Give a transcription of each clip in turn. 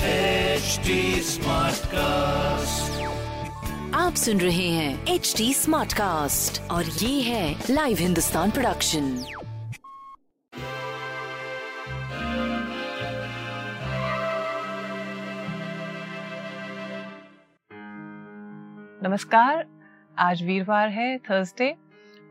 HD SmartCast. आप सुन रहे हैं HD SmartCast और ये है लाइव हिंदुस्तान प्रोडक्शन। नमस्कार, आज वीरवार है, थर्सडे,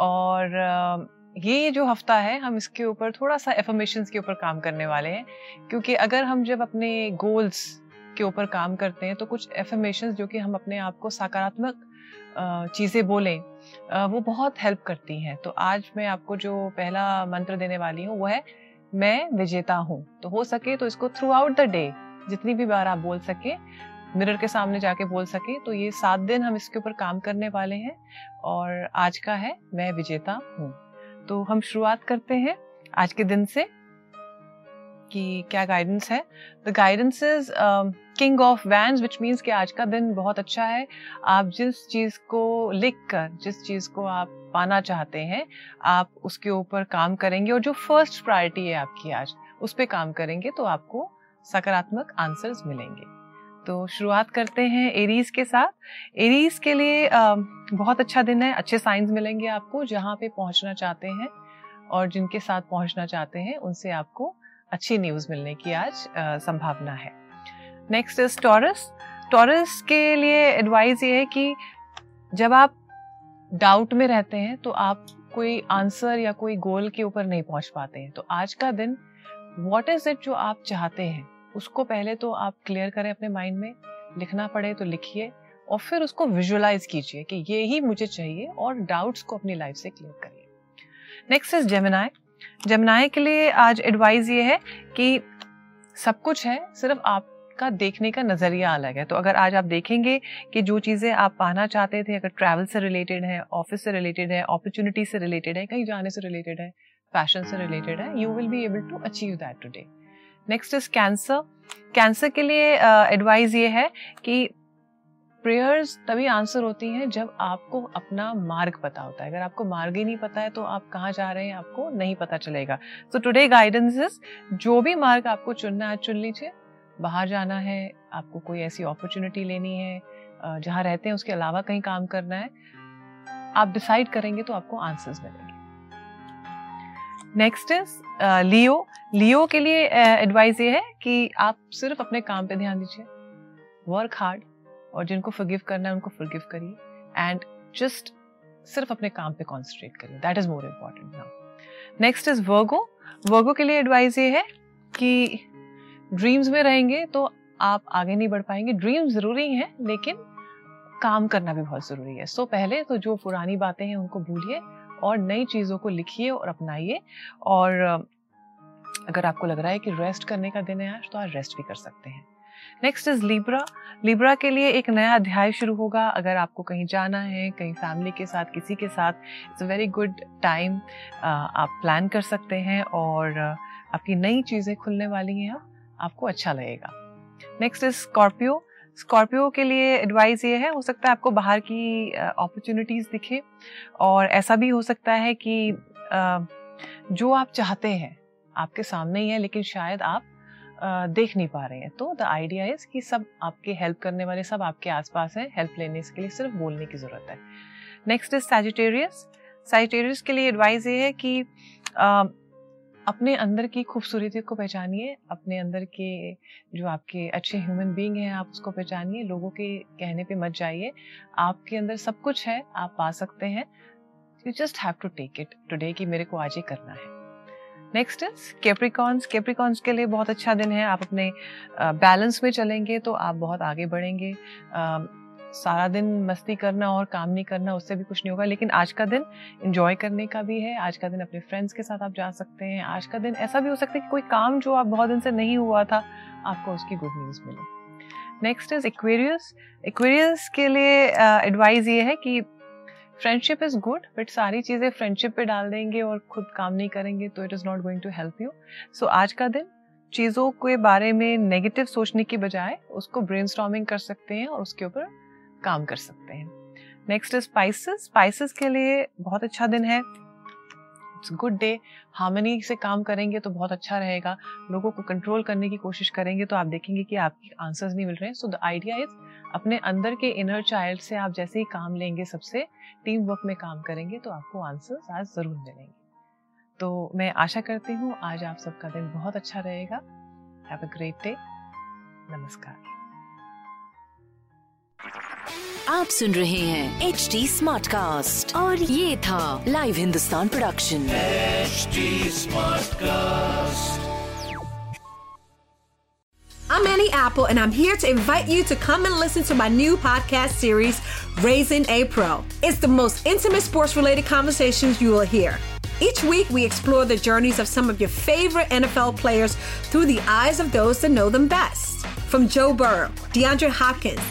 और ये जो हफ्ता है हम इसके ऊपर थोड़ा सा एफर्मेशंस के ऊपर काम करने वाले हैं, क्योंकि अगर हम जब अपने गोल्स के ऊपर काम करते हैं तो कुछ एफर्मेशंस जो कि हम अपने आप को सकारात्मक चीज़ें बोलें वो बहुत हेल्प करती हैं। तो आज मैं आपको जो पहला मंत्र देने वाली हूँ वो है मैं विजेता हूँ। तो हो सके तो इसको थ्रू आउट द डे जितनी भी बार आप बोल सकें, मिरर के सामने जाके बोल सकें। तो ये 7 दिन हम इसके ऊपर काम करने वाले हैं और आज का है मैं विजेता हूँ। तो हम शुरुआत करते हैं आज के दिन से कि क्या गाइडेंस है। The guidance is king of wands, which means कि आज का दिन बहुत अच्छा है। आप जिस चीज़ को लिखकर, जिस चीज़ को आप पाना चाहते हैं, आप उसके ऊपर काम करेंगे और जो फर्स्ट प्रायोरिटी है आपकी आज उस पे काम करेंगे तो आपको सकारात्मक आंसर्स मिलेंगे। तो शुरुआत करते हैं एरीज के साथ। एरीज के लिए बहुत अच्छा दिन है, अच्छे साइंस मिलेंगे आपको। जहाँ पे पहुँचना चाहते हैं और जिनके साथ पहुँचना चाहते हैं उनसे आपको अच्छी न्यूज़ मिलने की आज संभावना है। Next is taurus. टॉरस के लिए एडवाइस ये है कि जब आप डाउट में रहते हैं तो आप कोई आंसर या कोई गोल के ऊपर नहीं पहुंच पाते हैं। तो आज का दिन व्हाट इज इट जो आप चाहते हैं उसको पहले तो आप क्लियर करें अपने माइंड में, लिखना पड़े तो लिखिए और फिर उसको विजुअलाइज कीजिए कि ये ही मुझे चाहिए और डाउट्स को अपनी लाइफ से क्लियर करिए। Next is Gemini. जेमिनाई के लिए आज एडवाइस ये है कि सब कुछ है, सिर्फ आपका देखने का नज़रिया अलग है। तो अगर आज आप देखेंगे कि जो चीज़ें आप पाना चाहते थे, अगर ट्रैवल से रिलेटेड है, ऑफिस से रिलेटेड है, अपॉर्चुनिटी से रिलेटेड है, कहीं जाने से रिलेटेड है, फैशन से रिलेटेड है, you will be able to achieve that today. Next is cancer. Cancer के लिए एडवाइस ये है कि प्रेयर्स तभी आंसर होती हैं जब आपको अपना मार्ग पता होता है। अगर आपको मार्ग ही नहीं पता है तो आप कहाँ जा रहे हैं आपको नहीं पता चलेगा। सो टुडे गाइडेंस इज जो भी मार्ग आपको चुनना है चुन लीजिए। बाहर जाना है, आपको कोई ऐसी अपॉर्चुनिटी लेनी है, जहाँ रहते हैं उसके अलावा कहीं काम करना है, आप डिसाइड करेंगे तो आपको आंसर्स मिलेंगे। नेक्स्ट इज लियो। लियो के लिए एडवाइस ये है कि आप सिर्फ अपने काम पे ध्यान दीजिए, वर्क हार्ड, और जिनको फॉरगिव करना है उनको फॉरगिव करिए एंड जस्ट सिर्फ अपने काम पे कॉन्सेंट्रेट करिए। That is more important now. Next is Virgo. Virgo के लिए एडवाइस ये है कि ड्रीम्स में रहेंगे तो आप आगे नहीं बढ़ पाएंगे। ड्रीम्स ज़रूरी हैं लेकिन काम करना भी बहुत ज़रूरी है। सो पहले तो जो पुरानी बातें हैं उनको भूलिए और नई चीज़ों को लिखिए और अपनाइए। और अगर आपको लग रहा है कि रेस्ट करने का दिन है आज तो आप रेस्ट भी कर सकते हैं। Next is Libra. लिब्रा के लिए एक नया अध्याय शुरू होगा। अगर आपको कहीं जाना है, कहीं फैमिली के साथ, किसी के साथ, it's a very good time. आप प्लान कर सकते हैं और आपकी नई चीज़ें खुलने वाली हैं, आपको अच्छा लगेगा। Next is Scorpio. स्कॉर्पियो के लिए एडवाइस ये है, हो सकता है आपको बाहर की अपॉर्चुनिटीज़ दिखे और ऐसा भी हो सकता है कि जो आप चाहते हैं आपके सामने ही है लेकिन शायद आप देख नहीं पा रहे हैं। तो द आइडिया इज़ कि सब आपके हेल्प करने वाले सब आपके आसपास हैं, हेल्प लेने के लिए सिर्फ बोलने की ज़रूरत है। Next is Sagittarius. सैजिटेरियस के लिए एडवाइस ये है कि अपने अंदर की खूबसूरती को पहचानिए, अपने अंदर के जो आपके अच्छे ह्यूमन बीइंग हैं आप उसको पहचानिए। लोगों के कहने पे मत जाइए, आपके अंदर सब कुछ है, आप पा सकते हैं। You just have to take it today कि मेरे को आज ही करना है। Next is Capricorns. कैप्रिकॉन्स के लिए बहुत अच्छा दिन है। आप अपने बैलेंस में चलेंगे तो आप बहुत आगे बढ़ेंगे। सारा दिन मस्ती करना और काम नहीं करना, उससे भी कुछ नहीं होगा। लेकिन आज का दिन एंजॉय करने का भी है, आज का दिन अपने फ्रेंड्स के साथ आप जा सकते हैं, आज का दिन ऐसा भी हो सकता है कि कोई काम जो आप बहुत दिन से नहीं हुआ था आपको उसकी गुड न्यूज़ मिले। Next is Aquarius. एक्वेरियस के लिए एडवाइस ये है कि फ्रेंडशिप इज़ गुड बट सारी चीज़ें फ्रेंडशिप पे डाल देंगे और खुद काम नहीं करेंगे तो it is not going to help you. So आज का दिन चीज़ों के बारे में नेगेटिव सोचने की बजाय उसको ब्रेनस्टॉर्मिंग कर सकते हैं और उसके ऊपर काम कर सकते हैं। Next is spices. स्पाइसेस के लिए बहुत अच्छा दिन है, इट्स गुड डे। हार्मनी से काम करेंगे तो बहुत अच्छा रहेगा। लोगों को कंट्रोल करने की कोशिश करेंगे तो आप देखेंगे कि आपके आंसर्स नहीं मिल रहे हैं। सो द आइडिया इज अपने अंदर के इनर चाइल्ड से आप जैसे ही काम लेंगे, सबसे टीम वर्क में काम करेंगे तो आपको आंसर्स आज ज़रूर मिलेंगे। तो मैं आशा करती हूँ आज आप सबका दिन बहुत अच्छा रहेगा। Have a great day. नमस्कार। आप सुन रहे हैं HD SmartCast और ये था live Hindustan production HD SmartCast। I'm Annie Apple and I'm here to invite you to come and listen to my new podcast series, Raisin' a Pro. It's the most intimate sports-related conversations you will hear. Each week, we explore the journeys of some of your favorite NFL players through the eyes of those that know them best. From Joe Burrow, DeAndre Hopkins,